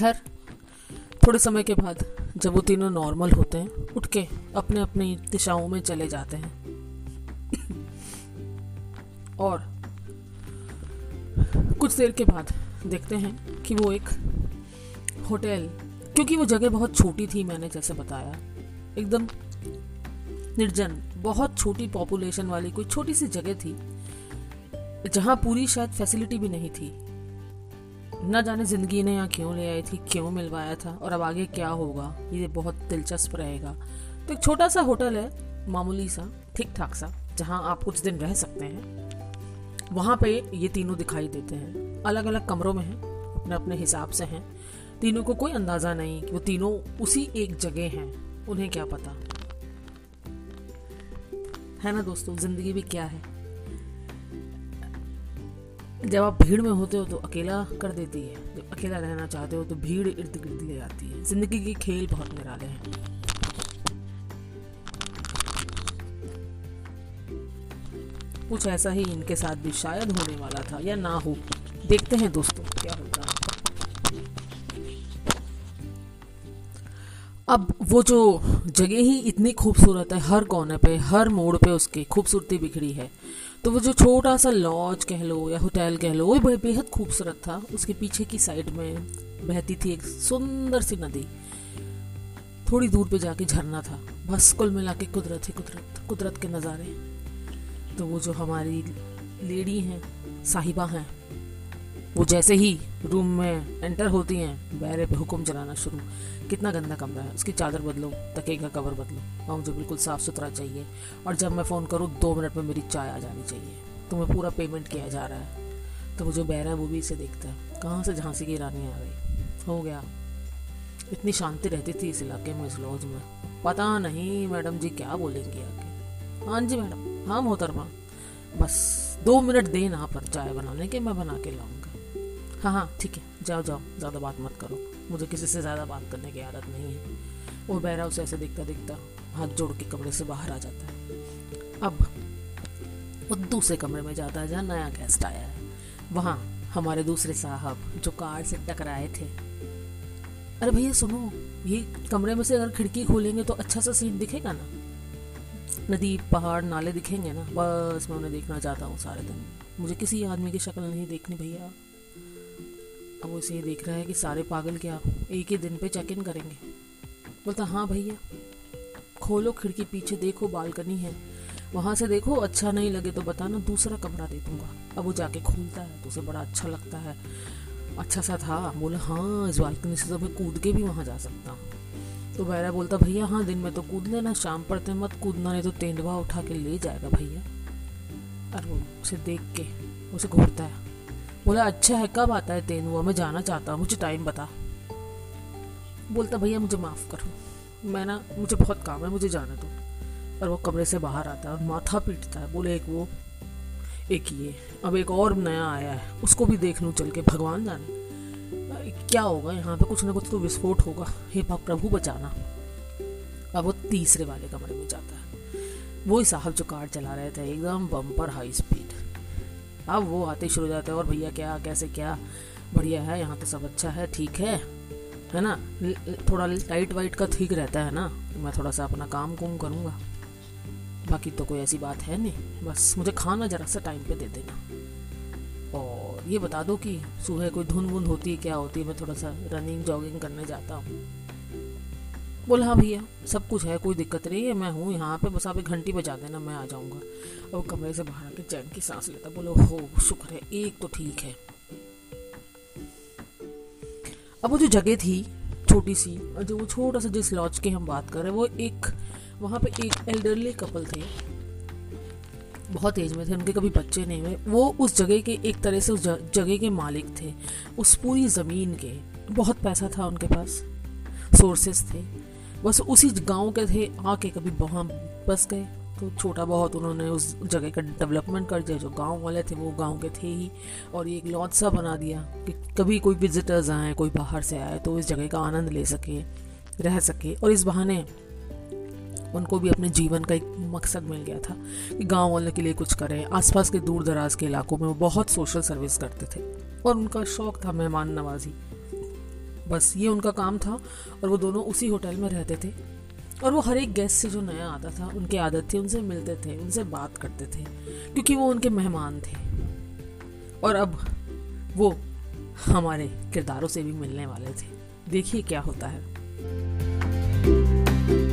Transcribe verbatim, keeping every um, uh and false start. खैर थोड़े समय के बाद जब वो तीनों नॉर्मल होते हैं, उठ के अपने अपनी दिशाओं में चले जाते हैं और कुछ देर के बाद देखते हैं कि वो एक होटल, क्योंकि वो जगह बहुत छोटी थी, मैंने जैसे बताया, एकदम निर्जन, बहुत छोटी पॉपुलेशन वाली कोई छोटी सी जगह थी जहाँ पूरी शायद फैसिलिटी भी नहीं थी। ना जाने जिंदगी ने यहाँ क्यों ले आई थी, क्यों मिलवाया था और अब आगे क्या होगा, ये बहुत दिलचस्प रहेगा। तो एक छोटा सा होटल है, मामूली सा, ठीक ठाक सा, जहाँ आप कुछ दिन रह सकते हैं। वहाँ पे ये तीनों दिखाई देते हैं, अलग अलग कमरों में हैं, अपने अपने हिसाब से हैं। तीनों को कोई अंदाज़ा नहीं कि वो तीनों उसी एक जगह हैं, उन्हें क्या पता है। ना दोस्तों, जिंदगी भी क्या है, जब आप भीड़ में होते हो तो अकेला कर देती है, जब अकेला रहना चाहते हो तो भीड़ इर्द गिर्द ले जाती है। जिंदगी के खेल बहुत निराले हैं। कुछ ऐसा ही इनके साथ भी शायद होने वाला था या ना हो, देखते हैं दोस्तों क्या होता है। अब वो जो जगह ही इतनी खूबसूरत है, हर कोने पे, हर मोड़ पे उसकी खूबसूरती बिखरी है। तो वो जो छोटा सा लॉज कह लो या होटल कह लो, वो बेहद खूबसूरत था। उसके पीछे की साइड में बहती थी एक सुंदर सी नदी, थोड़ी दूर पे जाके झरना था। बस कुल मिला के कुदरत ही कुदरत, कुदरत के नज़ारे। तो वो जो हमारी लेडी हैं, साहिबा हैं, वो जैसे ही रूम में एंटर होती हैं, बैरे पे हुक्म चलाना शुरू। कितना गंदा कमरा है, उसकी चादर बदलो, तकिए का कवर बदलो, और मुझे बिल्कुल साफ़ सुथरा चाहिए, और जब मैं फ़ोन करूँ दो मिनट में मेरी चाय आ जानी चाहिए, तुम्हें पूरा पेमेंट किया जा रहा है। तो वो जो बैरा है वो भी इसे देखता है, कहाँ से झांसी की रानी आ गई, हो गया। इतनी शांति रहती थी इस इलाके में, इस लॉज में। पता नहीं मैडम जी क्या बोलेंगे आगे। हाँ जी मैडम, हाँ मोहतरमा, बस दो मिनट देना पर चाय बनाने के, मैं बना के लाऊँगा। हाँ हाँ ठीक है, जाओ जाओ, ज़्यादा बात मत करो, मुझे किसी से ज़्यादा बात करने की आदत नहीं है। वो बहरा उसे ऐसे देखता देखता हाथ जोड़ के कमरे से बाहर आ जाता है। अब वो दूसरे कमरे में जाता है जहाँ नया गेस्ट आया है। वहाँ हमारे दूसरे साहब जो कार से टकराए थे, अरे भैया सुनो, ये कमरे में से अगर खिड़की खोलेंगे तो अच्छा सा सीन दिखेगा ना, नदी, पहाड़, नाले दिखेंगे ना। बस मैं उन्हें देखना चाहता हूँ सारे दिन, मुझे किसी आदमी की शक्ल नहीं देखनी भैया। अब वो इसे ये देख रहा है कि सारे पागल क्या एक ही दिन पे चेक इन करेंगे। बोलता हाँ भैया, खोलो खिड़की, पीछे देखो बालकनी है, वहाँ से देखो, अच्छा नहीं लगे तो बताना, दूसरा कमरा दे दूँगा। अब वो जाके खोलता है तो उसे बड़ा अच्छा लगता है, अच्छा सा था। बोला हाँ, इस बालकनी से तो मैं कूद के भी वहाँ जा सकता हूँ। तो बहरा बोलता भैया हाँ, दिन में तो कूद लेना, शाम पड़ते मत कूदना, नहीं तो तेंदुआ उठा के ले जाएगा भैया। और वो उसे देख के उसे घूरता है, बोला अच्छा है, कब आता है तेंदुआ, मैं जाना चाहता हूँ, मुझे टाइम बता। बोलता भैया मुझे माफ़ करो, मैं ना, मुझे बहुत काम है, मुझे जाने दो। और वो कमरे से बाहर आता है और माथा पीटता है, बोले एक वो, एक ये, अब एक और नया आया है, उसको भी देख लूँ चल के, भगवान जाने क्या होगा यहाँ पे, कुछ ना कुछ तो विस्फोट होगा, हे प्रभु बचाना। अब वो तीसरे वाले कमरे में जाता है, वही साहब जो कार चला रहे थे, एकदम बम्पर हाई स्पीड। अब वो आते शुरू हो जाते हैं, और भैया क्या, कैसे, क्या बढ़िया है, यहाँ तो सब अच्छा है, ठीक है, है ना, थोड़ा टाइट वाइट का ठीक रहता है ना, मैं थोड़ा सा अपना काम कुम करूँगा, बाकी तो कोई ऐसी बात है नहीं, बस मुझे खाना जरा सा टाइम पे दे देना, और ये बता दो कि सुबह कोई धुन वुन होती है क्या होती है, मैं थोड़ा सा रनिंग जॉगिंग करने जाता हूँ। बोला हाँ भैया सब कुछ है, कोई दिक्कत नहीं है, मैं हूँ यहाँ पे, बस आप एक घंटी बजा देना, मैं आ जाऊँगा। और कमरे से बाहर आके चैन की सांस लेता, बोलो हो शुक्र है, एक तो ठीक है। अब वो जो जगह थी छोटी सी, और जो वो छोटा सा जिस लॉज की हम बात कर रहे हैं, वो एक वहाँ पे एक एल्डरली कपल थे, बहुत एज में थे, उनके कभी बच्चे नहीं हुए, वो उस जगह के एक तरह से उस जगह के मालिक थे, उस पूरी ज़मीन के। बहुत पैसा था उनके पास, सोर्सेस थे, बस उसी गांव के थे, आके कभी वहाँ बस गए, तो छोटा बहुत उन्होंने उस जगह का डेवलपमेंट कर दिया। जो गांव वाले थे वो गांव के थे ही, और ये एक लॉज सा बना दिया कि कभी कोई विजिटर्स आए, कोई बाहर से आए तो इस जगह का आनंद ले सके, रह सके। और इस बहाने उनको भी अपने जीवन का एक मकसद मिल गया था कि गाँव वालों के लिए कुछ करें। आसपास के दूर दराज के इलाकों में वो बहुत सोशल सर्विस करते थे, और उनका शौक़ था मेहमान नवाजी, बस ये उनका काम था और वो दोनों उसी होटल में रहते थे और वो हर एक गेस्ट से जो नया आता था, उनकी आदत थी, उनसे मिलते थे, उनसे बात करते थे क्योंकि वो उनके मेहमान थे। और अब वो हमारे किरदारों से भी मिलने वाले थे। देखिए क्या होता है।